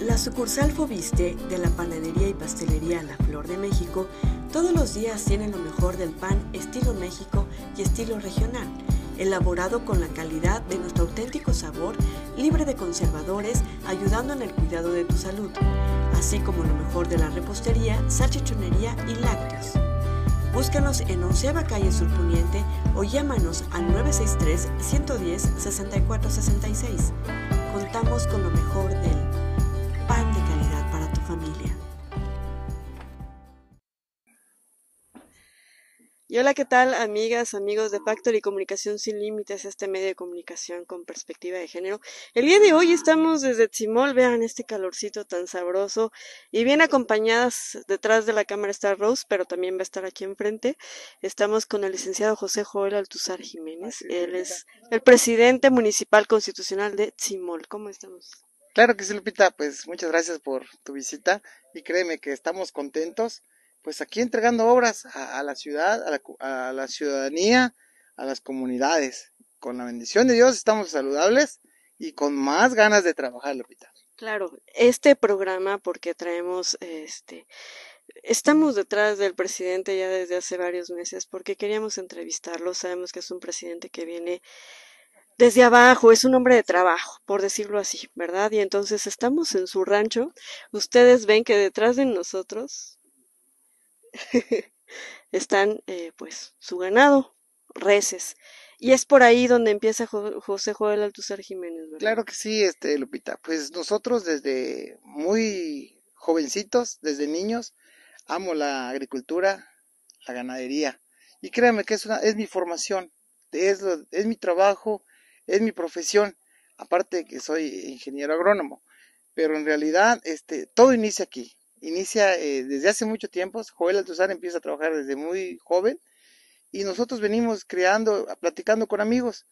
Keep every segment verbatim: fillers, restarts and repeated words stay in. La sucursal Foviste de la panadería y pastelería La Flor de México todos los días tiene lo mejor del pan estilo México y estilo regional, elaborado con la calidad de nuestro auténtico sabor, libre de conservadores, ayudando en el cuidado de tu salud, así como lo mejor de la repostería, salchichonería y lácteos. Búscanos en onceava calle Surponiente o llámanos al nueve seis tres, uno uno cero, seis cuatro seis seis. Contamos con lo mejor del pan de calidad para tu familia. Y hola, ¿qué tal, amigas, amigos de Factory Comunicación Sin Límites, este medio de comunicación con perspectiva de género? El día de hoy estamos desde Tzimol, vean este calorcito tan sabroso, y bien acompañadas. Detrás de la cámara está Rose, pero también va a estar aquí enfrente. Estamos con el licenciado José Joel Altuzar Jiménez, él es el presidente municipal constitucional de Tzimol. ¿Cómo estamos? Claro que sí, Lupita, pues muchas gracias por tu visita, y créeme que estamos contentos. Pues aquí entregando obras a, a la ciudad, a la, a la ciudadanía, a las comunidades. Con la bendición de Dios estamos saludables y con más ganas de trabajar, Lupita. Claro, este programa porque traemos, este, estamos detrás del presidente ya desde hace varios meses porque queríamos entrevistarlo. Sabemos que es un presidente que viene desde abajo, es un hombre de trabajo, por decirlo así, ¿verdad? Y entonces estamos en su rancho. Ustedes ven que detrás de nosotros están eh, pues su ganado, reses, y es por ahí donde empieza jo José Joel Altuzar Jiménez, ¿verdad? Claro que sí, este Lupita, pues nosotros desde muy jovencitos, desde niños, amo la agricultura, la ganadería, y créanme que es, una, es mi formación, es, lo, es mi trabajo, es mi profesión, aparte de que soy ingeniero agrónomo, pero en realidad este todo inicia aquí. Inicia eh, desde hace mucho tiempo. Joel Altuzar empieza a trabajar desde muy joven y nosotros venimos creando, platicando con amigos.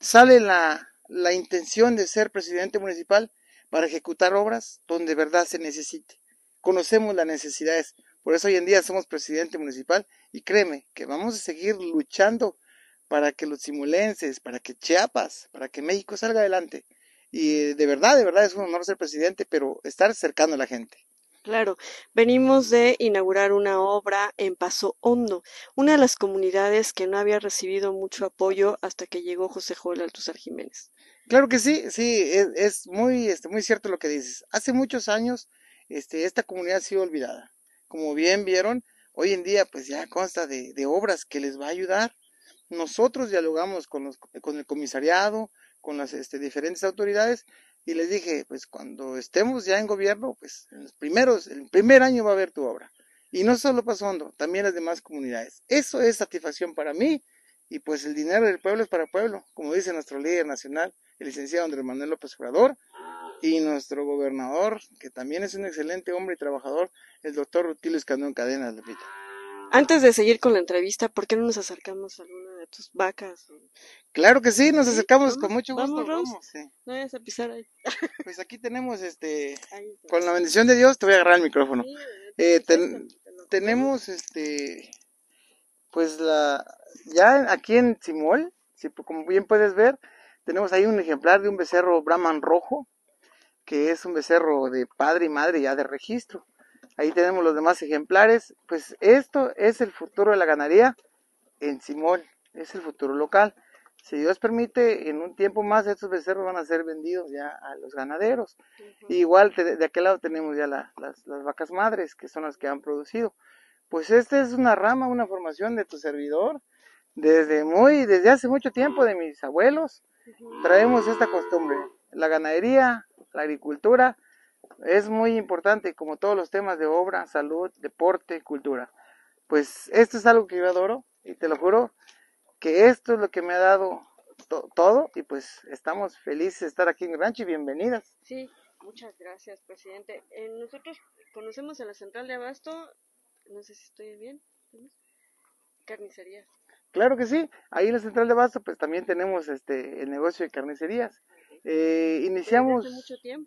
Sale la, la intención de ser presidente municipal para ejecutar obras donde de verdad se necesite. Conocemos las necesidades, por eso hoy en día somos presidente municipal y créeme que vamos a seguir luchando para que los tzimolenses, para que Chiapas, para que México salga adelante. Y de verdad, de verdad es un honor ser presidente, pero estar cercano a la gente. Claro, venimos de inaugurar una obra en Paso Hondo, una de las comunidades que no había recibido mucho apoyo hasta que llegó José Joel Altuzar Jiménez. Claro que sí, sí, es, es muy, este, muy cierto lo que dices. Hace muchos años este, esta comunidad ha sido olvidada. Como bien vieron, hoy en día pues ya consta de, de obras que les va a ayudar. Nosotros dialogamos con, los, con el comisariado, con las este, diferentes autoridades. Y les dije, pues cuando estemos ya en gobierno, pues en los primeros, el primer año va a haber tu obra. Y no solo Paso Hondo, también las demás comunidades. Eso es satisfacción para mí. Y pues el dinero del pueblo es para el pueblo, como dice nuestro líder nacional, el licenciado Andrés Manuel López Obrador, y nuestro gobernador, que también es un excelente hombre y trabajador, el doctor Rutilio Escandón Cadena, Lupita. Antes de seguir con la entrevista, ¿por qué no nos acercamos a alguna de tus vacas? Claro que sí, nos acercamos, sí, con mucho gusto. Vamos, vamos, sí. No vayas a pisar ahí. Pues aquí tenemos, este, con la bendición de Dios, te voy a agarrar el micrófono. Sí, eh, ten, tenemos, este, pues la, ya aquí en Tzimol, si, como bien puedes ver, tenemos ahí un ejemplar de un becerro Brahman rojo, que es un becerro de padre y madre ya de registro. Ahí tenemos los demás ejemplares. Pues esto es el futuro de la ganadería en Tzimol, es el futuro local. Si Dios permite, en un tiempo más estos becerros van a ser vendidos ya a los ganaderos. Uh-huh. Y igual te, de aquel lado tenemos ya la, las, las vacas madres, que son las que han producido. Pues esta es una rama, una formación de tu servidor, desde, muy, desde hace mucho tiempo, de mis abuelos. Uh-huh. Traemos esta costumbre, la ganadería, la agricultura. Es muy importante, como todos los temas de obra, salud, deporte, cultura. Pues esto es algo que yo adoro y te lo juro que esto es lo que me ha dado to todo y pues estamos felices de estar aquí en el rancho y bienvenidas. Sí, muchas gracias, presidente. Eh, nosotros conocemos a la central de abasto, no sé si estoy bien, carnicería. Claro que sí, ahí en la central de abasto pues también tenemos este el negocio de carnicerías. Eh, iniciamos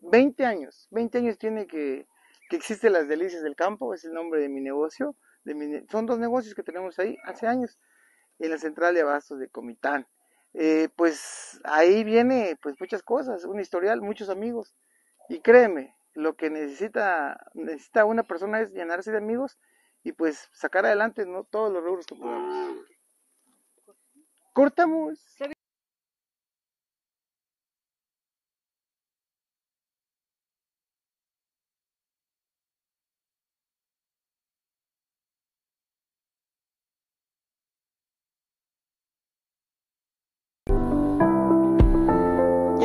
veinte años, veinte años tiene que, que existe Las Delicias del Campo, es el nombre de mi negocio, de mi, son dos negocios que tenemos ahí hace años, en la central de abastos de Comitán. Eh, pues ahí viene pues muchas cosas, un historial, muchos amigos, y créeme, lo que necesita necesita una persona es llenarse de amigos y pues sacar adelante, ¿no?, todos los logros que podamos. Cortamos.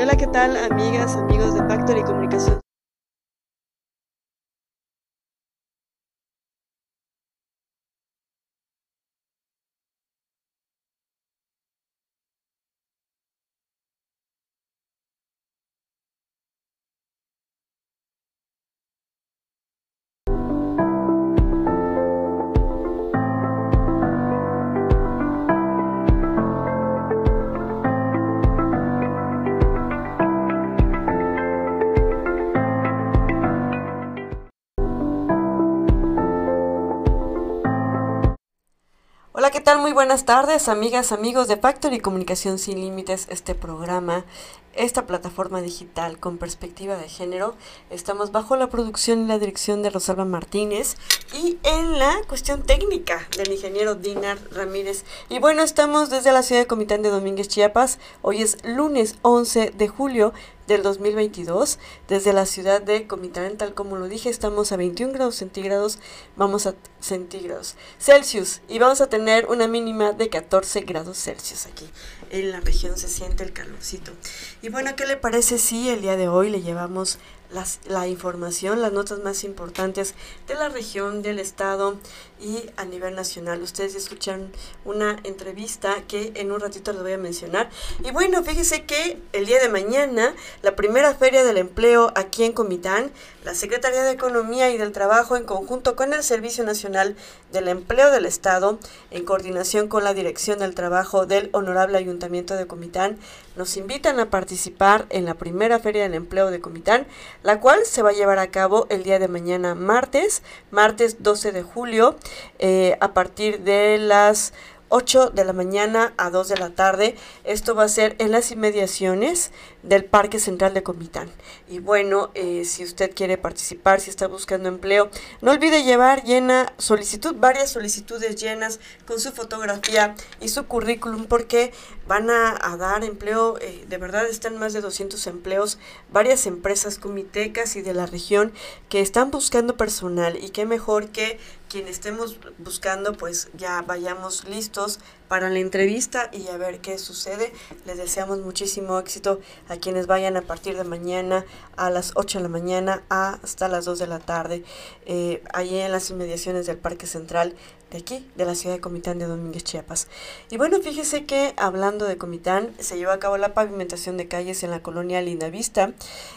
Hola, ¿qué tal, amigas, amigos de Factory Comunicación? ¿Qué tal? Muy buenas tardes, amigas, amigos de Factory Comunicación Sin Límites, este programa, esta plataforma digital con perspectiva de género. Estamos bajo la producción y la dirección de Rosalba Martínez y en la cuestión técnica del ingeniero Dinar Ramírez. Y bueno, estamos desde la ciudad de Comitán de Domínguez, Chiapas. Hoy es lunes once de julio del dos mil veintidós, desde la ciudad de Comitán, tal como lo dije, estamos a veintiún grados centígrados, vamos a centígrados, Celsius, y vamos a tener una mínima de catorce grados Celsius aquí. En la región se siente el calorcito. Y bueno, ¿qué le parece si el día de hoy le llevamos las, la información, las notas más importantes de la región, del estado y a nivel nacional? Ustedes escucharon una entrevista que en un ratito les voy a mencionar. Y bueno, fíjese que el día de mañana, la primera feria del empleo aquí en Comitán, la Secretaría de Economía y del Trabajo, en conjunto con el Servicio Nacional del Empleo del Estado, en coordinación con la Dirección del Trabajo del Honorable Ayuntamiento de Comitán, nos invitan a participar en la primera feria del empleo de Comitán, la cual se va a llevar a cabo el día de mañana martes, martes doce de julio, eh, a partir de las ocho de la mañana a dos de la tarde. Esto va a ser en las inmediaciones del Parque Central de Comitán. Y bueno, eh, si usted quiere participar, si está buscando empleo, no olvide llevar llena solicitud, varias solicitudes llenas con su fotografía y su currículum, porque van a, a dar empleo, eh, de verdad están más de doscientos empleos, varias empresas comitecas y de la región que están buscando personal, y qué mejor que quien estemos buscando, pues ya vayamos listos para la entrevista y a ver qué sucede. Les deseamos muchísimo éxito a quienes vayan a partir de mañana a las ocho de la mañana hasta las dos de la tarde, eh, allí en las inmediaciones del Parque Central de aquí, de la ciudad de Comitán de Domínguez, Chiapas. Y bueno, fíjese que hablando de Comitán, se llevó a cabo la pavimentación de calles en la colonia Lindavista,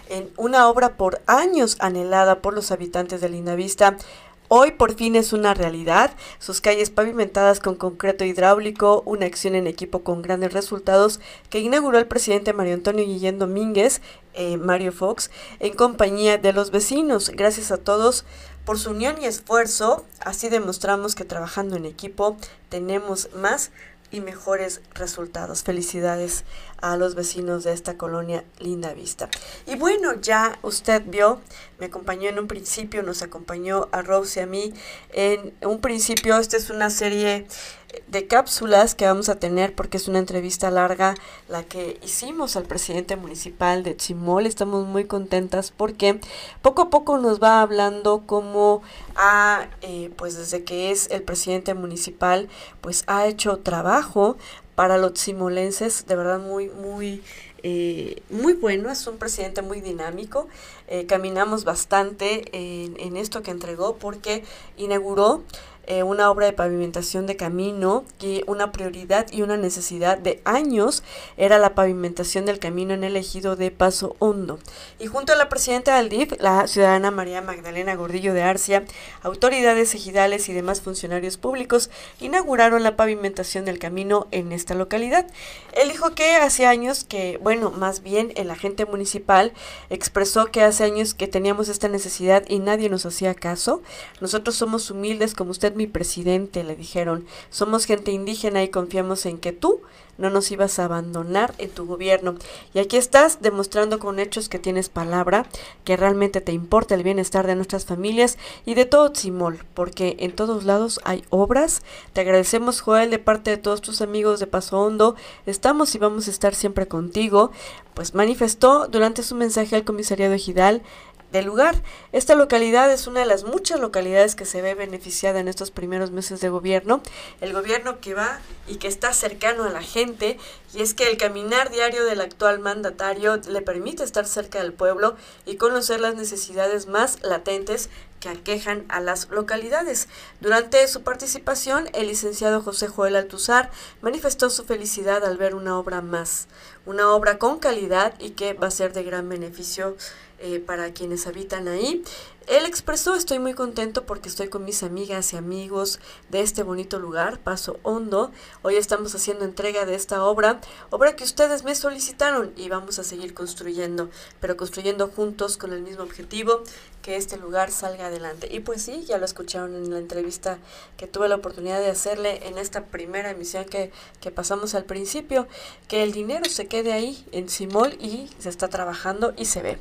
en una obra por años anhelada por los habitantes de Lindavista. Hoy por fin es una realidad, sus calles pavimentadas con concreto hidráulico, una acción en equipo con grandes resultados que inauguró el presidente Mario Antonio Guillén Domínguez, eh, Mario Fox, en compañía de los vecinos. Gracias a todos por su unión y esfuerzo, así demostramos que trabajando en equipo tenemos más y mejores resultados. Felicidades a los vecinos de esta colonia Lindavista. Y bueno, ya usted vio, me acompañó en un principio, nos acompañó a Rose y a mí en un principio. Esta es una serie de cápsulas que vamos a tener porque es una entrevista larga la que hicimos al presidente municipal de Tzimol. Estamos muy contentas porque poco a poco nos va hablando cómo ha, eh, pues desde que es el presidente municipal, pues ha hecho trabajo para los tzimolenses, de verdad muy, muy, eh, muy bueno. Es un presidente muy dinámico. Eh, caminamos bastante en, en esto que entregó, porque inauguró Eh, una obra de pavimentación de camino, que una prioridad y una necesidad de años era la pavimentación del camino en el ejido de Paso Hondo. Y junto a la presidenta del D I F, la ciudadana María Magdalena Gordillo de Arcia, autoridades ejidales y demás funcionarios públicos inauguraron la pavimentación del camino en esta localidad. Él dijo que hace años que, bueno, más bien el agente municipal expresó que hace años que teníamos esta necesidad y nadie nos hacía caso. Nosotros somos humildes, como usted mi presidente, le dijeron. Somos gente indígena y confiamos en que tú no nos ibas a abandonar en tu gobierno. Y aquí estás demostrando con hechos que tienes palabra, que realmente te importa el bienestar de nuestras familias y de todo Tzimol, porque en todos lados hay obras. Te agradecemos, Joel, de parte de todos tus amigos de Paso Hondo. Estamos y vamos a estar siempre contigo. Pues manifestó durante su mensaje al comisariado ejidal del lugar. Esta localidad es una de las muchas localidades que se ve beneficiada en estos primeros meses de gobierno, el gobierno que va y que está cercano a la gente, y es que el caminar diario del actual mandatario le permite estar cerca del pueblo y conocer las necesidades más latentes que aquejan a las localidades. Durante su participación, el licenciado José Joel Altuzar manifestó su felicidad al ver una obra más, una obra con calidad y que va a ser de gran beneficio eh, para quienes habitan ahí. Él expresó: estoy muy contento porque estoy con mis amigas y amigos de este bonito lugar, Paso Hondo. Hoy estamos haciendo entrega de esta obra, obra que ustedes me solicitaron, y vamos a seguir construyendo, pero construyendo juntos con el mismo objetivo, que este lugar salga adelante. Y pues sí, ya lo escucharon en la entrevista que tuve la oportunidad de hacerle en esta primera emisión que, que pasamos al principio, que el dinero se quede ahí en Tzimol y se está trabajando y se ve.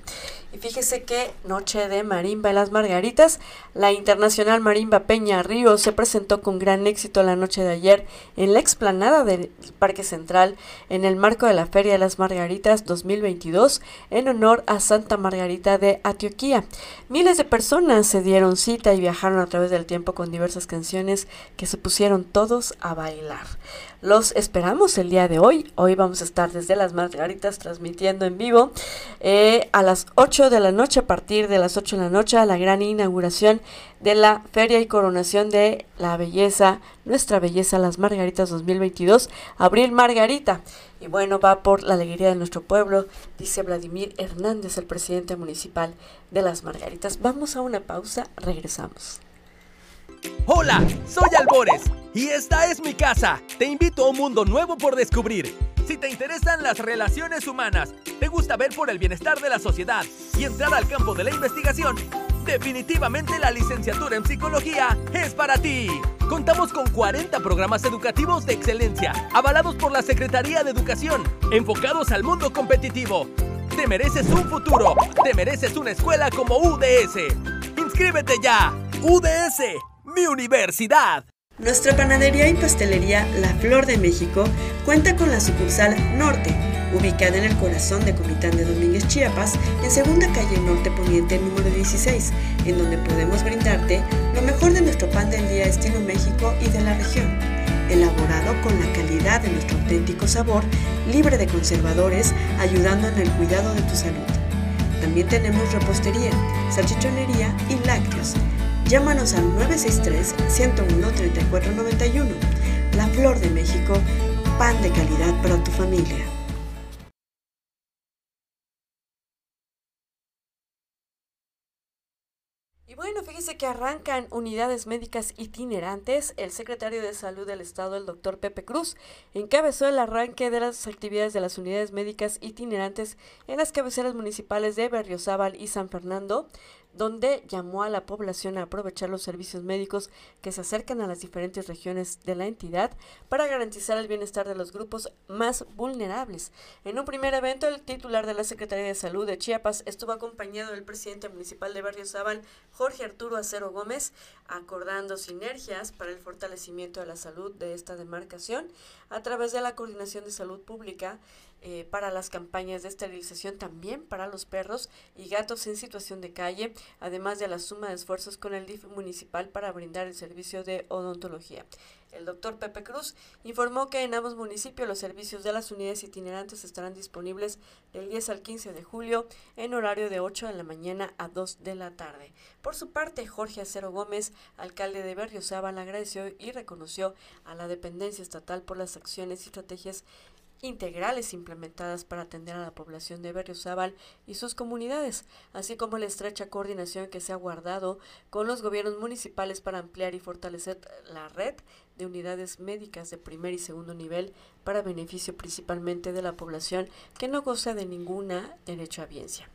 Y fíjese que noche de marimba Las Margaritas, la Internacional Marimba Peña Río se presentó con gran éxito la noche de ayer en la explanada del Parque Central en el marco de la Feria de las Margaritas dos mil veintidós en honor a Santa Margarita de Antioquía. Miles de personas se dieron cita y viajaron a través del tiempo con diversas canciones que se pusieron todos a bailar. Los esperamos el día de hoy. Hoy vamos a estar desde Las Margaritas transmitiendo en vivo eh, a las ocho de la noche, a partir de las ocho de la noche, a la gran inauguración de la Feria y Coronación de la Belleza, Nuestra Belleza Las Margaritas dos mil veintidós, Abril Margarita. Y bueno, va por la alegría de nuestro pueblo, dice Vladimir Hernández, el presidente municipal de Las Margaritas. Vamos a una pausa, regresamos. Hola, soy Albores y esta es mi casa. Te invito a un mundo nuevo por descubrir. Si te interesan las relaciones humanas, te gusta ver por el bienestar de la sociedad y entrar al campo de la investigación, definitivamente la licenciatura en psicología es para ti. Contamos con cuarenta programas educativos de excelencia, avalados por la Secretaría de Educación, enfocados al mundo competitivo. Te mereces un futuro, te mereces una escuela como U D S. ¡Inscríbete ya! U D S, mi universidad. Nuestra panadería y pastelería La Flor de México cuenta con la sucursal Norte, ubicada en el corazón de Comitán de Domínguez, Chiapas, en segunda calle Norte Poniente número dieciséis, en donde podemos brindarte lo mejor de nuestro pan del día estilo México y de la región, elaborado con la calidad de nuestro auténtico sabor, libre de conservadores, ayudando en el cuidado de tu salud. También tenemos repostería, salchichonería y lácteos. Llámanos al nueve seis tres, uno cero uno, tres cuatro nueve uno. La Flor de México, pan de calidad para tu familia. Bueno, fíjese que arrancan unidades médicas itinerantes. El secretario de Salud del Estado, el doctor Pepe Cruz, encabezó el arranque de las actividades de las unidades médicas itinerantes en las cabeceras municipales de Berriozábal y San Fernando, donde llamó a la población a aprovechar los servicios médicos que se acercan a las diferentes regiones de la entidad para garantizar el bienestar de los grupos más vulnerables. En un primer evento, el titular de la Secretaría de Salud de Chiapas estuvo acompañado del presidente municipal de Berriozábal, Jorge Arturo Acero Gómez, acordando sinergias para el fortalecimiento de la salud de esta demarcación a través de la coordinación de salud pública, Eh, para las campañas de esterilización, también para los perros y gatos en situación de calle, además de la suma de esfuerzos con el D I F municipal para brindar el servicio de odontología. El doctor Pepe Cruz informó que en ambos municipios los servicios de las unidades itinerantes estarán disponibles del diez al quince de julio en horario de ocho de la mañana a dos de la tarde. Por su parte, Jorge Acero Gómez, alcalde de Berriozábal, agradeció y reconoció a la dependencia estatal por las acciones y estrategias integrales implementadas para atender a la población de Berriozábal y sus comunidades, así como la estrecha coordinación que se ha guardado con los gobiernos municipales para ampliar y fortalecer la red de unidades médicas de primer y segundo nivel para beneficio principalmente de la población que no goza de ninguna derechohabiencia.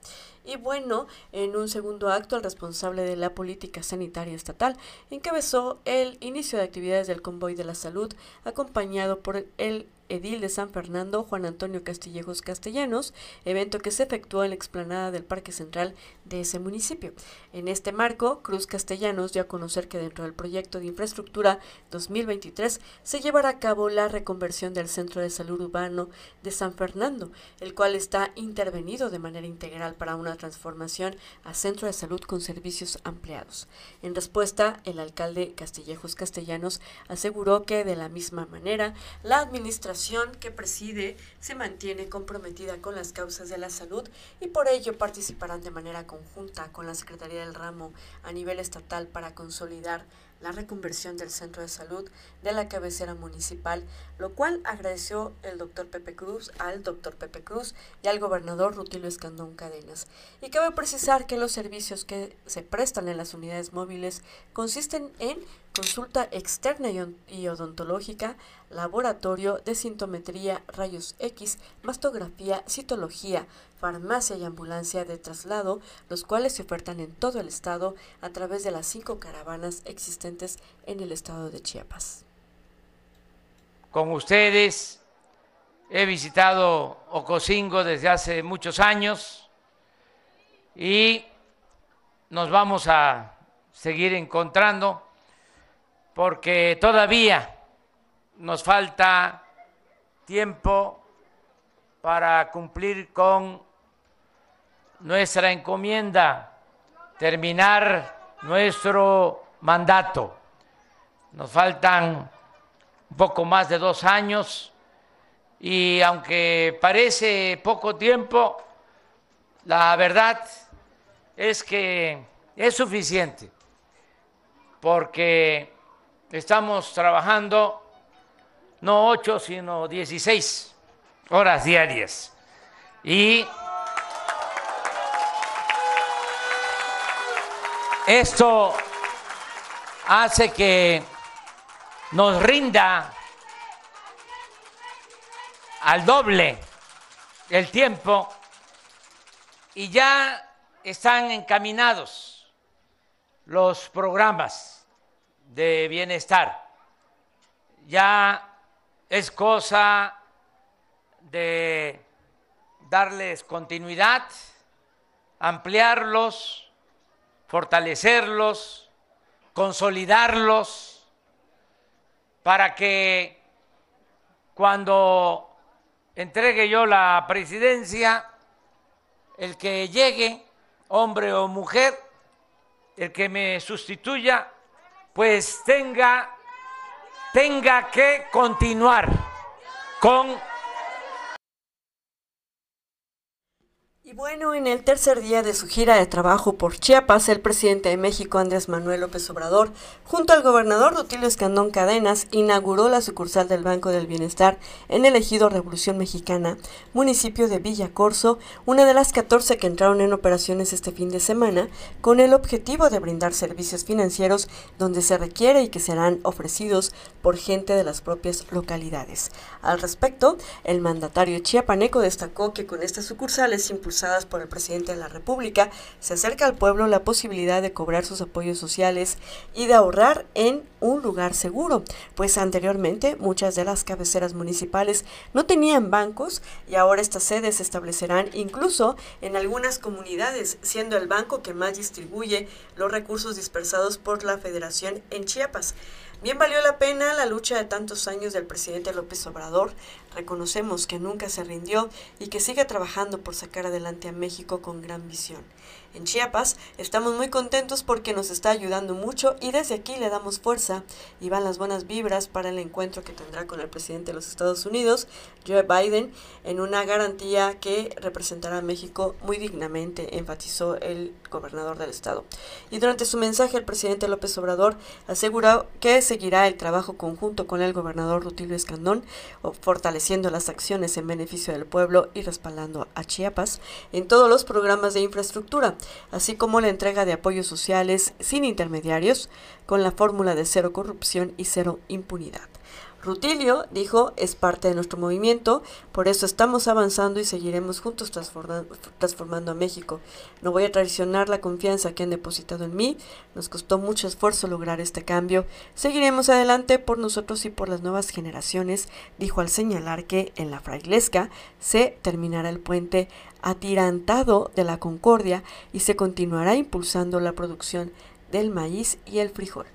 Y bueno, en un segundo acto, el responsable de la política sanitaria estatal encabezó el inicio de actividades del Convoy de la Salud, acompañado por el edil de San Fernando, Juan Antonio Castillejos Castellanos, evento que se efectuó en la explanada del Parque Central de ese municipio. En este marco, Cruz Castellanos dio a conocer que dentro del proyecto de infraestructura dos mil veintitrés se llevará a cabo la reconversión del Centro de Salud Urbano de San Fernando, el cual está intervenido de manera integral para una transformación a Centro de Salud con servicios ampliados. En respuesta, el alcalde Castillejos Castellanos aseguró que de la misma manera la administración que preside se mantiene comprometida con las causas de la salud y por ello participarán de manera conjunta con la Secretaría del Ramo a nivel estatal para consolidar la reconversión del Centro de Salud de la cabecera municipal, lo cual agradeció el doctor Pepe Cruz al doctor Pepe Cruz y al gobernador Rutilio Escandón Cadenas. Y cabe precisar que los servicios que se prestan en las unidades móviles consisten en consulta externa y odontológica, laboratorio de sintometría, rayos X, mastografía, citología, farmacia y ambulancia de traslado, los cuales se ofertan en todo el estado a través de las cinco caravanas existentes en el estado de Chiapas. Con ustedes he visitado Ocosingo desde hace muchos años y nos vamos a seguir encontrando porque todavía nos falta tiempo para cumplir con nuestra encomienda, terminar nuestro mandato. Nos faltan un poco más de dos años y aunque parece poco tiempo, la verdad es que es suficiente porque estamos trabajando no ocho, sino dieciséis horas diarias y esto hace que nos rinda al doble el tiempo y ya están encaminados los programas de bienestar. Ya es cosa de darles continuidad, ampliarlos, fortalecerlos, consolidarlos, para que cuando entregue yo la presidencia, el que llegue, hombre o mujer, el que me sustituya, pues tenga, tenga que continuar con... Bueno, en el tercer día de su gira de trabajo por Chiapas, el presidente de México, Andrés Manuel López Obrador, junto al gobernador Rutilio Escandón Cadenas, inauguró la sucursal del Banco del Bienestar en el ejido Revolución Mexicana, municipio de Villa Corzo, una de las catorce que entraron en operaciones este fin de semana, con el objetivo de brindar servicios financieros donde se requiere y que serán ofrecidos por gente de las propias localidades. Al respecto, el mandatario chiapaneco destacó que con estas sucursales impulsadas por el presidente de la República, se acerca al pueblo la posibilidad de cobrar sus apoyos sociales y de ahorrar en un lugar seguro, pues anteriormente muchas de las cabeceras municipales no tenían bancos y ahora estas sedes se establecerán incluso en algunas comunidades, siendo el banco que más distribuye los recursos dispersados por la Federación en Chiapas. Bien valió la pena la lucha de tantos años del presidente López Obrador. Reconocemos que nunca se rindió y que sigue trabajando por sacar adelante a México con gran visión. En Chiapas estamos muy contentos porque nos está ayudando mucho y desde aquí le damos fuerza y van las buenas vibras para el encuentro que tendrá con el presidente de los Estados Unidos, Joe Biden, en una garantía que representará a México muy dignamente, enfatizó el gobernador del estado. Y durante su mensaje el presidente López Obrador aseguró que se seguirá el trabajo conjunto con el gobernador Rutilio Escandón, fortaleciendo las acciones en beneficio del pueblo y respaldando a Chiapas en todos los programas de infraestructura, así como la entrega de apoyos sociales sin intermediarios, con la fórmula de cero corrupción y cero impunidad. Rutilio dijo, es parte de nuestro movimiento, por eso estamos avanzando y seguiremos juntos transforma- transformando a México. No voy a traicionar la confianza que han depositado en mí, nos costó mucho esfuerzo lograr este cambio. Seguiremos adelante por nosotros y por las nuevas generaciones, dijo al señalar que en la frailesca se terminará el puente atirantado de la Concordia y se continuará impulsando la producción del maíz y el frijol.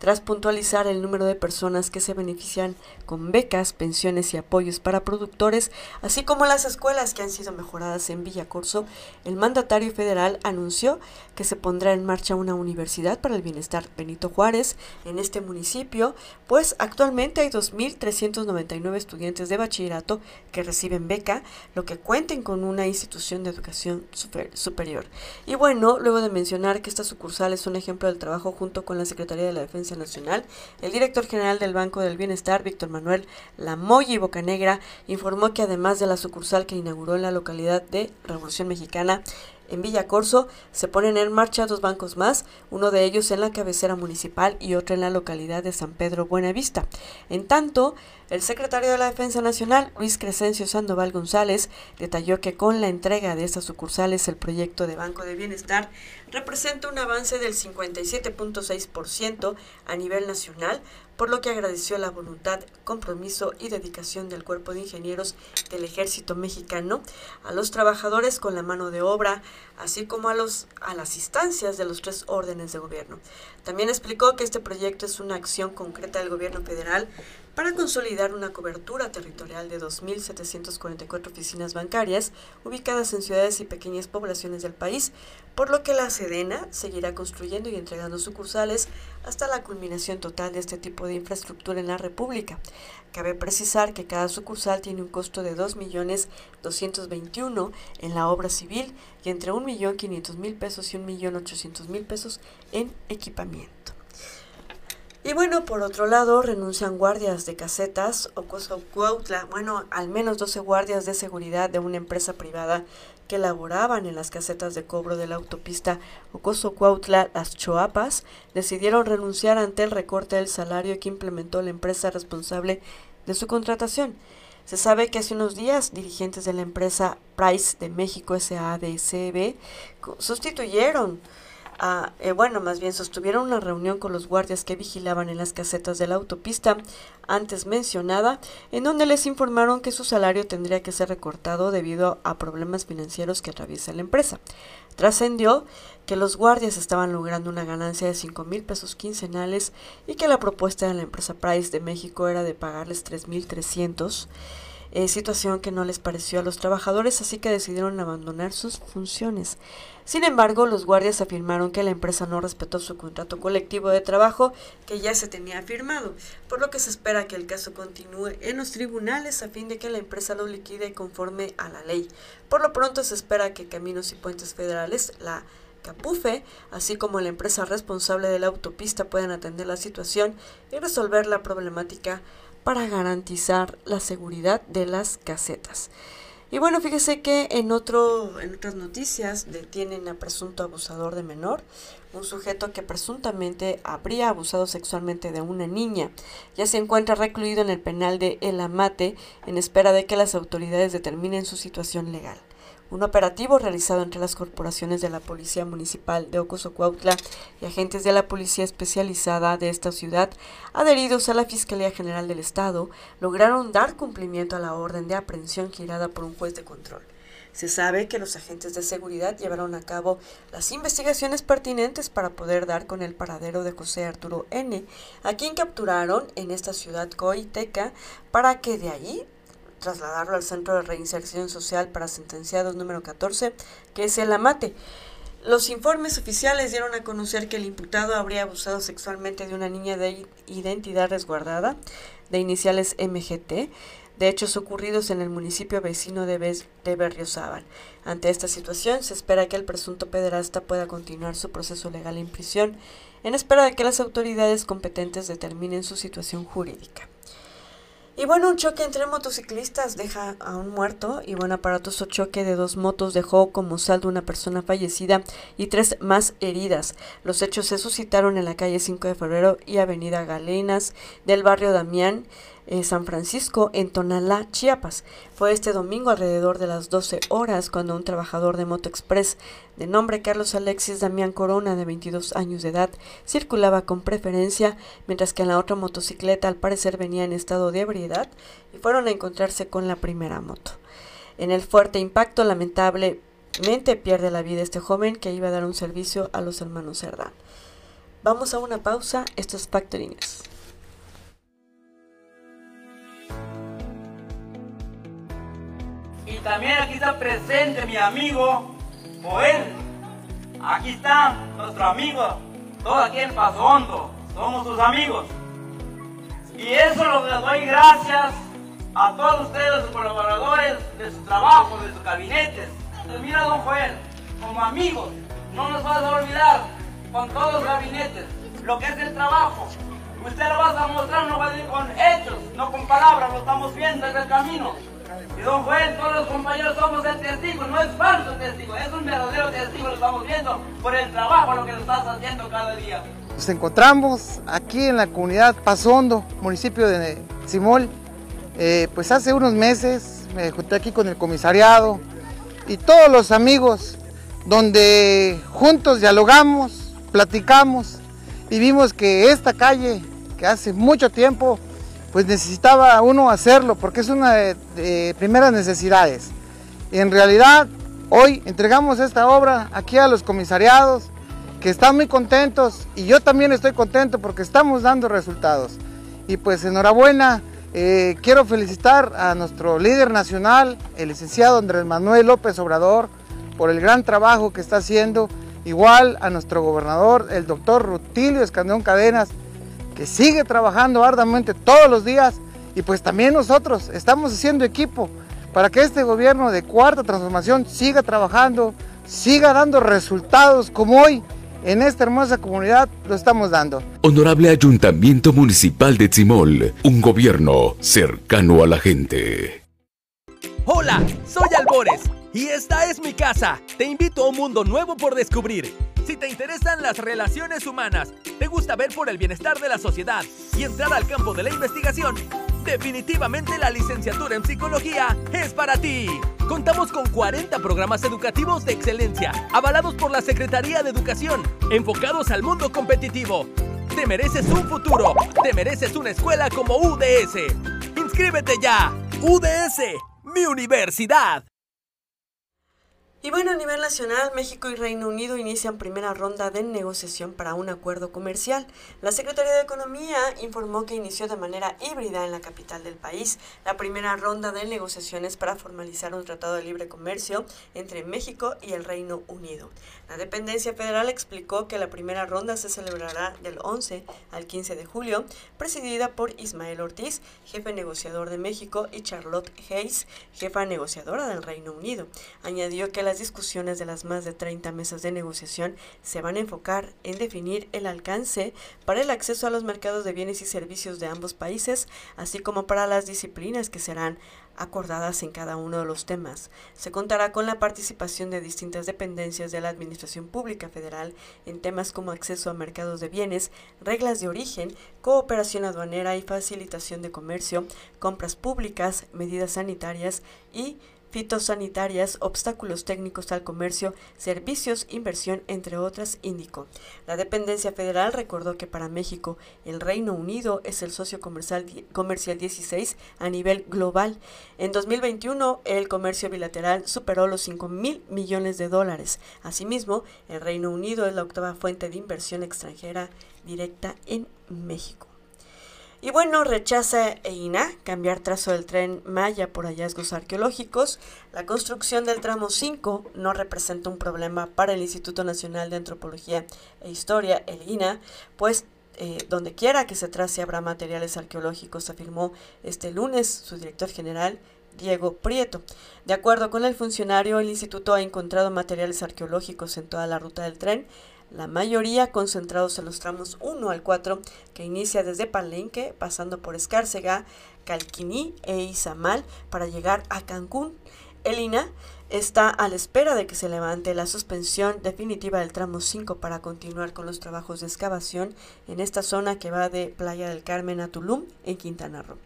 Tras puntualizar el número de personas que se benefician con becas, pensiones y apoyos para productores, así como las escuelas que han sido mejoradas en Villa Corzo, el mandatario federal anunció que se pondrá en marcha una universidad para el bienestar Benito Juárez en este municipio, pues actualmente hay dos mil trescientos noventa y nueve estudiantes de bachillerato que reciben beca, lo que cuenten con una institución de educación super, superior. Y bueno, luego de mencionar que esta sucursal es un ejemplo del trabajo junto con la Secretaría de la Defensa Nacional, el director general del Banco del Bienestar, Víctor Manuel Lamolle Bocanegra, informó que además de la sucursal que inauguró en la localidad de Revolución Mexicana, en Villa Corzo se ponen en marcha dos bancos más, uno de ellos en la cabecera municipal y otro en la localidad de San Pedro Buenavista. En tanto, el secretario de la Defensa Nacional, Luis Crescencio Sandoval González, detalló que con la entrega de estas sucursales el proyecto de Banco de Bienestar representa un avance del cincuenta y siete punto seis por ciento a nivel nacional, por lo que agradeció la voluntad, compromiso y dedicación del Cuerpo de Ingenieros del Ejército Mexicano, a los trabajadores con la mano de obra, así como a, los, a las instancias de los tres órdenes de gobierno. También explicó que este proyecto es una acción concreta del gobierno federal para consolidar una cobertura territorial de dos mil setecientas cuarenta y cuatro oficinas bancarias ubicadas en ciudades y pequeñas poblaciones del país, por lo que la SEDENA seguirá construyendo y entregando sucursales hasta la culminación total de este tipo de infraestructura en la República. Cabe precisar que cada sucursal tiene un costo de dos millones doscientos veintiún mil en la obra civil y entre un millón quinientos mil pesos y un millón ochocientos mil pesos en equipamiento. Y bueno, por otro lado, renuncian guardias de casetas Ocozocuautla, bueno, al menos doce guardias de seguridad de una empresa privada que laboraban en las casetas de cobro de la autopista Ocozocuautla Las Choapas, decidieron renunciar ante el recorte del salario que implementó la empresa responsable de su contratación. Se sabe que hace unos días dirigentes de la empresa Price de México S A D C B sustituyeron Ah, eh, bueno, más bien sostuvieron una reunión con los guardias que vigilaban en las casetas de la autopista antes mencionada, en donde les informaron que su salario tendría que ser recortado debido a problemas financieros que atraviesa la empresa. Trascendió que los guardias estaban logrando una ganancia de cinco mil pesos quincenales y que la propuesta de la empresa Price de México era de pagarles tres mil trescientos, eh, situación que no les pareció a los trabajadores, así que decidieron abandonar sus funciones. Sin embargo, los guardias afirmaron que la empresa no respetó su contrato colectivo de trabajo que ya se tenía firmado, por lo que se espera que el caso continúe en los tribunales a fin de que la empresa lo liquide conforme a la ley. Por lo pronto se espera que Caminos y Puentes Federales, la CAPUFE, así como la empresa responsable de la autopista puedan atender la situación y resolver la problemática para garantizar la seguridad de las casetas. Y bueno, fíjese que en, otro, en otras noticias detienen a presunto abusador de menor, un sujeto que presuntamente habría abusado sexualmente de una niña. Ya se encuentra recluido en el penal de El Amate en espera de que las autoridades determinen su situación legal. Un operativo realizado entre las corporaciones de la Policía Municipal de Ocozocuautla y agentes de la Policía Especializada de esta ciudad, adheridos a la Fiscalía General del Estado, lograron dar cumplimiento a la orden de aprehensión girada por un juez de control. Se sabe que los agentes de seguridad llevaron a cabo las investigaciones pertinentes para poder dar con el paradero de José Arturo N., a quien capturaron en esta ciudad coiteca para que de allí trasladarlo al Centro de Reinserción Social para Sentenciados número catorce, que es El Amate. Los informes oficiales dieron a conocer que el imputado habría abusado sexualmente de una niña de identidad resguardada, de iniciales M G T, de hechos ocurridos en el municipio vecino de, Be- de Berriozábal. Ante esta situación, se espera que el presunto pederasta pueda continuar su proceso legal en prisión, en espera de que las autoridades competentes determinen su situación jurídica. Y bueno, un choque entre motociclistas deja a un muerto y bueno, aparatoso choque de dos motos dejó como saldo una persona fallecida y tres más heridas. Los hechos se suscitaron en la calle cinco de febrero y avenida Galenas del barrio Damián, eh, San Francisco, en Tonalá, Chiapas. Fue este domingo alrededor de las doce horas cuando un trabajador de Moto Express de nombre Carlos Alexis Damián Corona, de veintidós años de edad, circulaba con preferencia, mientras que en la otra motocicleta al parecer venía en estado de ebriedad y fueron a encontrarse con la primera moto. En el fuerte impacto, lamentablemente, pierde la vida este joven que iba a dar un servicio a los hermanos Cerdán. Vamos a una pausa. Esto es Factory News. Y también aquí está presente mi amigo Joel. Aquí está nuestro amigo, todos aquí en Paso Hondo, somos sus amigos. Y eso lo les doy gracias a todos ustedes, sus colaboradores, de su trabajo, de sus gabinetes. Entonces, mira, don Joel, como amigos, no nos vas a olvidar con todos los gabinetes lo que es el trabajo. Usted lo vas a mostrar, no va a decir con hechos, no con palabras, lo estamos viendo en el camino. Y don Joel, todos los compañeros somos el testigo, no es falso testigo, es un verdadero testigo, lo estamos viendo por el trabajo, lo que lo estás haciendo cada día. Nos encontramos aquí en la comunidad Paso Hondo, municipio de Tzimol. Eh, pues hace unos meses me junté aquí con el comisariado y todos los amigos, donde juntos dialogamos, platicamos y vimos que esta calle, que hace mucho tiempo, pues necesitaba uno hacerlo porque es una de, de primeras necesidades. En realidad, hoy entregamos esta obra aquí a los comisariados, que están muy contentos, y yo también estoy contento porque estamos dando resultados. Y pues enhorabuena, eh, quiero felicitar a nuestro líder nacional, el licenciado Andrés Manuel López Obrador, por el gran trabajo que está haciendo, igual a nuestro gobernador, el doctor Rutilio Escandón Cadenas, que sigue trabajando arduamente todos los días, y pues también nosotros estamos haciendo equipo para que este gobierno de Cuarta Transformación siga trabajando, siga dando resultados como hoy. En esta hermosa comunidad lo estamos dando. Honorable Ayuntamiento Municipal de Tzimol, un gobierno cercano a la gente. Hola, soy Albores y esta es mi casa. Te invito a un mundo nuevo por descubrir. Si te interesan las relaciones humanas, te gusta ver por el bienestar de la sociedad y entrar al campo de la investigación, definitivamente la licenciatura en psicología es para ti. Contamos con cuarenta programas educativos de excelencia, avalados por la Secretaría de Educación, enfocados al mundo competitivo. Te mereces un futuro, te mereces una escuela como U D S. ¡Inscríbete ya! U D S, mi universidad. Y bueno, a nivel nacional, México y Reino Unido inician primera ronda de negociación para un acuerdo comercial. La Secretaría de Economía informó que inició de manera híbrida en la capital del país la primera ronda de negociaciones para formalizar un tratado de libre comercio entre México y el Reino Unido. La dependencia federal explicó que la primera ronda se celebrará del once al quince de julio, presidida por Ismael Ortiz, jefe negociador de México, y Charlotte Hayes, jefa negociadora del Reino Unido. Añadió que la Las discusiones de las más de treinta mesas de negociación se van a enfocar en definir el alcance para el acceso a los mercados de bienes y servicios de ambos países, así como para las disciplinas que serán acordadas en cada uno de los temas. Se contará con la participación de distintas dependencias de la Administración Pública Federal en temas como acceso a mercados de bienes, reglas de origen, cooperación aduanera y facilitación de comercio, compras públicas, medidas sanitarias y fitosanitarias, obstáculos técnicos al comercio, servicios, inversión, entre otras, indicó. La dependencia federal recordó que para México, el Reino Unido es el socio comercial, comercial dieciséis a nivel global. En dos mil veintiuno, el comercio bilateral superó los cinco mil millones de dólares. Asimismo, el Reino Unido es la octava fuente de inversión extranjera directa en México. Y bueno, rechaza I N A H cambiar trazo del tren Maya por hallazgos arqueológicos. La construcción del tramo cinco no representa un problema para el Instituto Nacional de Antropología e Historia, el I N A H, pues eh, donde quiera que se trace habrá materiales arqueológicos, afirmó este lunes su director general, Diego Prieto. De acuerdo con el funcionario, el instituto ha encontrado materiales arqueológicos en toda la ruta del tren, la mayoría concentrados en los tramos uno al cuatro, que inicia desde Palenque, pasando por Escárcega, Calquiní e Izamal para llegar a Cancún. El I N A H está a la espera de que se levante la suspensión definitiva del tramo cinco para continuar con los trabajos de excavación en esta zona que va de Playa del Carmen a Tulum, en Quintana Roo.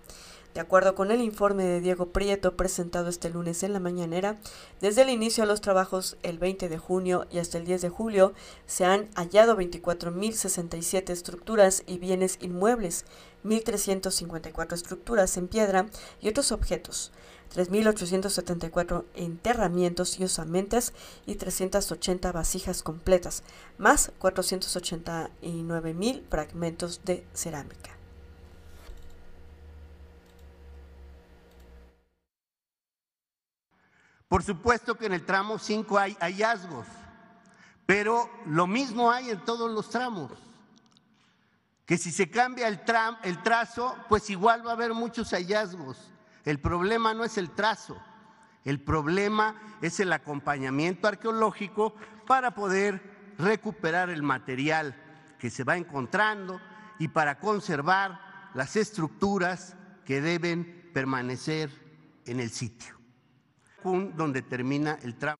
De acuerdo con el informe de Diego Prieto presentado este lunes en la mañanera, desde el inicio de los trabajos el veinte de junio y hasta el diez de julio se han hallado veinticuatro mil sesenta y siete estructuras y bienes inmuebles, mil trescientas cincuenta y cuatro estructuras en piedra y otros objetos, tres mil ochocientos setenta y cuatro enterramientos y osamentas y trescientas ochenta vasijas completas, más cuatrocientos ochenta y nueve mil fragmentos de cerámica. Por supuesto que en el tramo cinco hay hallazgos, pero lo mismo hay en todos los tramos, que si se cambia el, tram, el trazo, pues igual va a haber muchos hallazgos. El problema no es el trazo, el problema es el acompañamiento arqueológico para poder recuperar el material que se va encontrando y para conservar las estructuras que deben permanecer en el sitio. Donde termina el tramo.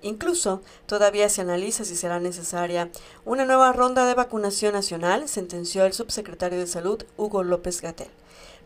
Incluso, todavía se analiza si será necesaria una nueva ronda de vacunación nacional, sentenció el subsecretario de Salud, Hugo López-Gatell.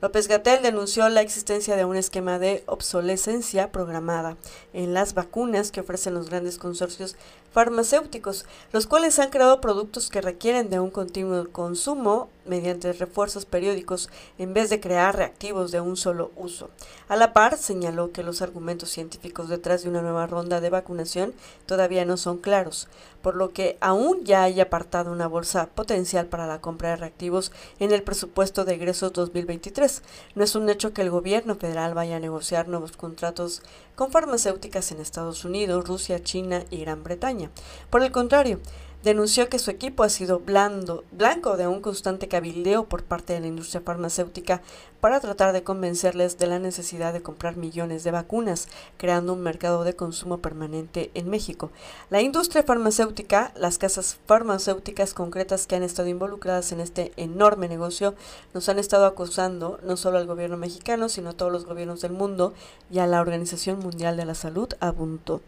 López-Gatell denunció la existencia de un esquema de obsolescencia programada en las vacunas que ofrecen los grandes consorcios farmacéuticos, los cuales han creado productos que requieren de un continuo consumo mediante refuerzos periódicos en vez de crear reactivos de un solo uso. A la par, señaló que los argumentos científicos detrás de una nueva ronda de vacunación todavía no son claros, por lo que aún ya hay apartado una bolsa potencial para la compra de reactivos en el presupuesto de egresos dos mil veintitrés. No es un hecho que el gobierno federal vaya a negociar nuevos contratos con farmacéuticas en Estados Unidos, Rusia, China y Gran Bretaña. Por el contrario, denunció que su equipo ha sido blando, blanco de un constante cabildeo por parte de la industria farmacéutica para tratar de convencerles de la necesidad de comprar millones de vacunas, creando un mercado de consumo permanente en México. La industria farmacéutica, las casas farmacéuticas concretas que han estado involucradas en este enorme negocio, nos han estado acusando no solo al gobierno mexicano, sino a todos los gobiernos del mundo y a la Organización Mundial de la Salud, apuntó.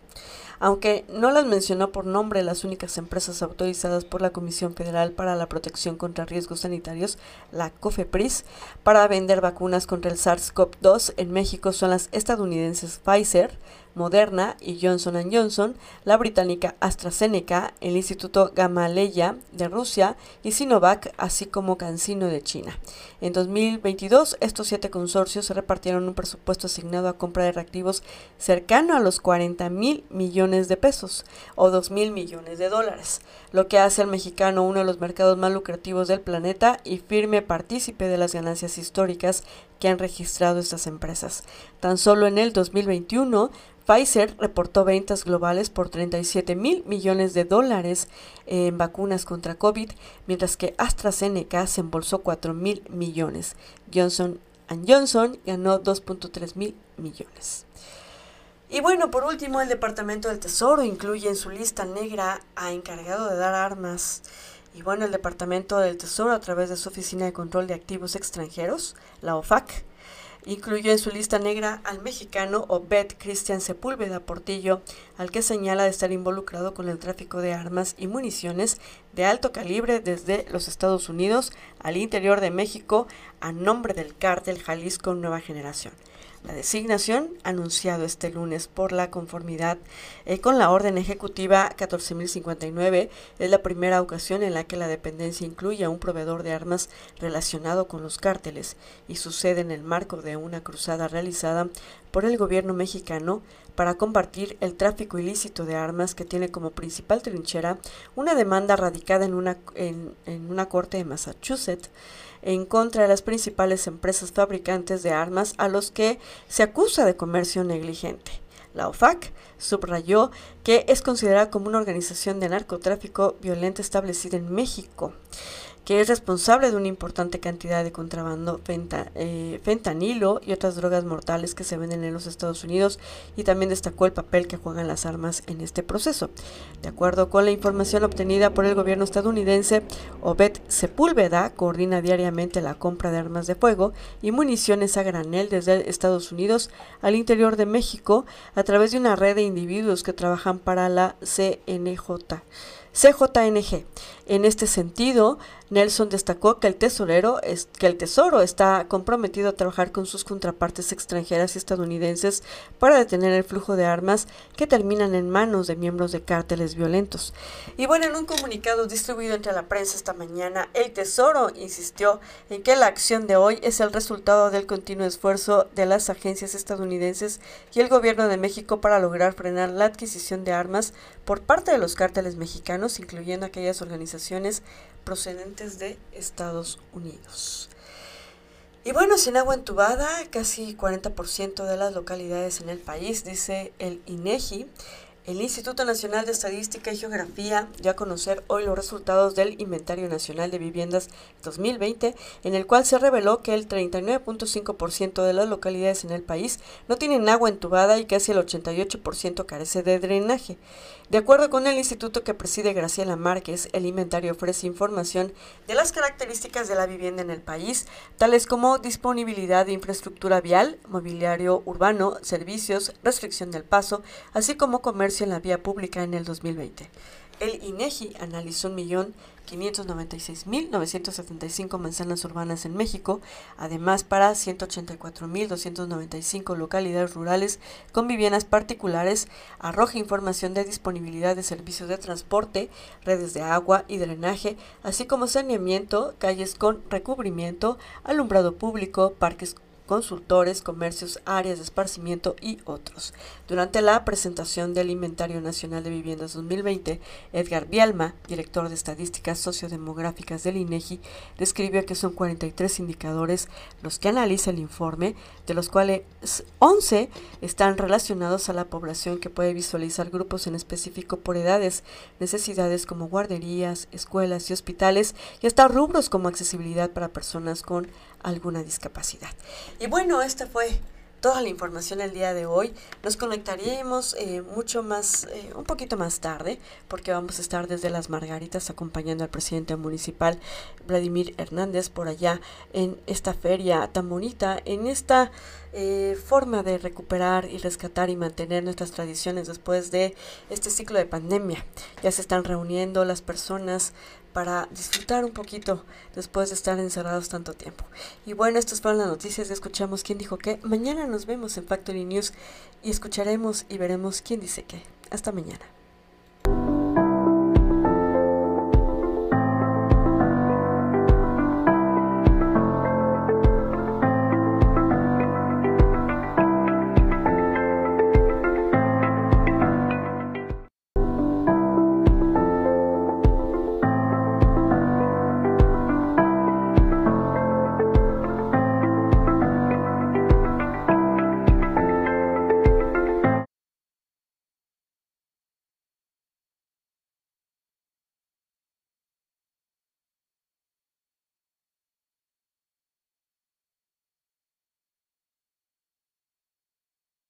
Aunque no las mencionó por nombre, las únicas empresas autorizadas por la Comisión Federal para la Protección contra Riesgos Sanitarios, la COFEPRIS, para vender vacunas contra el SARS CoV dos en México son las estadounidenses Pfizer, Moderna y Johnson and Johnson, la británica AstraZeneca, el Instituto Gamaleya de Rusia y Sinovac, así como CanSino de China. En dos mil veintidós, estos siete consorcios repartieron un presupuesto asignado a compra de reactivos cercano a los cuarenta mil millones de pesos o dos mil millones de dólares, lo que hace al mexicano uno de los mercados más lucrativos del planeta y firme partícipe de las ganancias históricas que han registrado estas empresas. Tan solo en el dos mil veintiuno, Pfizer reportó ventas globales por treinta y siete mil millones de dólares en vacunas contra COVID, mientras que AstraZeneca se embolsó cuatro mil millones. Johnson and Johnson ganó dos punto tres mil millones. Y bueno, por último, el Departamento del Tesoro incluye en su lista negra a encargado de dar armas. Y bueno, el Departamento del Tesoro, a través de su Oficina de Control de Activos Extranjeros, la OFAC, incluyó en su lista negra al mexicano Obed Cristian Sepúlveda Portillo, al que señala de estar involucrado con el tráfico de armas y municiones de alto calibre desde los Estados Unidos al interior de México a nombre del cártel Jalisco Nueva Generación. La designación, anunciado este lunes por la conformidad eh, con la orden ejecutiva catorce mil cincuenta y nueve, es la primera ocasión en la que la dependencia incluye a un proveedor de armas relacionado con los cárteles y sucede en el marco de una cruzada realizada por el gobierno mexicano para combatir el tráfico ilícito de armas, que tiene como principal trinchera una demanda radicada en una, en, en una corte de Massachusetts en contra de las principales empresas fabricantes de armas a los que se acusa de comercio negligente. La O F A C subrayó que es considerada como una organización de narcotráfico violenta establecida en México, que es responsable de una importante cantidad de contrabando, fenta, eh, fentanilo y otras drogas mortales que se venden en los Estados Unidos, y también destacó el papel que juegan las armas en este proceso. De acuerdo con la información obtenida por el gobierno estadounidense, Obed Sepúlveda coordina diariamente la compra de armas de fuego y municiones a granel desde Estados Unidos al interior de México a través de una red de individuos que trabajan para la C N J. C J N G. En este sentido, Nelson destacó que el tesorero es, que el Tesoro está comprometido a trabajar con sus contrapartes extranjeras y estadounidenses para detener el flujo de armas que terminan en manos de miembros de cárteles violentos. Y bueno, en un comunicado distribuido entre la prensa esta mañana, el Tesoro insistió en que la acción de hoy es el resultado del continuo esfuerzo de las agencias estadounidenses y el gobierno de México para lograr frenar la adquisición de armas por parte de los cárteles mexicanos, incluyendo aquellas organizaciones procedentes de Estados Unidos. Y bueno, sin agua entubada, casi cuarenta por ciento de las localidades en el país, dice el INEGI. El Instituto Nacional de Estadística y Geografía dio a conocer hoy los resultados del Inventario Nacional de Viviendas dos mil veinte, en el cual se reveló que el treinta y nueve punto cinco por ciento de las localidades en el país no tienen agua entubada y casi el ochenta y ocho por ciento carece de drenaje. De acuerdo con el instituto que preside Graciela Márquez, el inventario ofrece información de las características de la vivienda en el país, tales como disponibilidad de infraestructura vial, mobiliario urbano, servicios, restricción del paso, así como comercio en la vía pública en el dos mil veinte. El INEGI analizó un millón quinientos noventa y seis mil novecientos setenta y cinco manzanas urbanas en México, además para ciento ochenta y cuatro mil doscientos noventa y cinco localidades rurales con viviendas particulares, arroja información de disponibilidad de servicios de transporte, redes de agua y drenaje, así como saneamiento, calles con recubrimiento, alumbrado público, parques consultores, comercios, áreas de esparcimiento y otros. Durante la presentación del Inventario Nacional de Viviendas dos mil veinte, Edgar Vialma, director de Estadísticas Sociodemográficas del INEGI, describió que son cuarenta y tres indicadores los que analiza el informe, de los cuales once están relacionados a la población, que puede visualizar grupos en específico por edades, necesidades como guarderías, escuelas y hospitales, y hasta rubros como accesibilidad para personas con alguna discapacidad. Y bueno, esta fue toda la información el día de hoy. Nos conectaremos eh, mucho más, eh, un poquito más tarde, porque vamos a estar desde Las Margaritas acompañando al presidente municipal Vladimir Hernández por allá en esta feria tan bonita, en esta eh, forma de recuperar y rescatar y mantener nuestras tradiciones después de este ciclo de pandemia. Ya se están reuniendo las personas para disfrutar un poquito después de estar encerrados tanto tiempo. Y bueno, estas fueron las noticias. Escuchamos quién dijo qué. Mañana nos vemos en Factory News y escucharemos y veremos quién dice qué. Hasta mañana.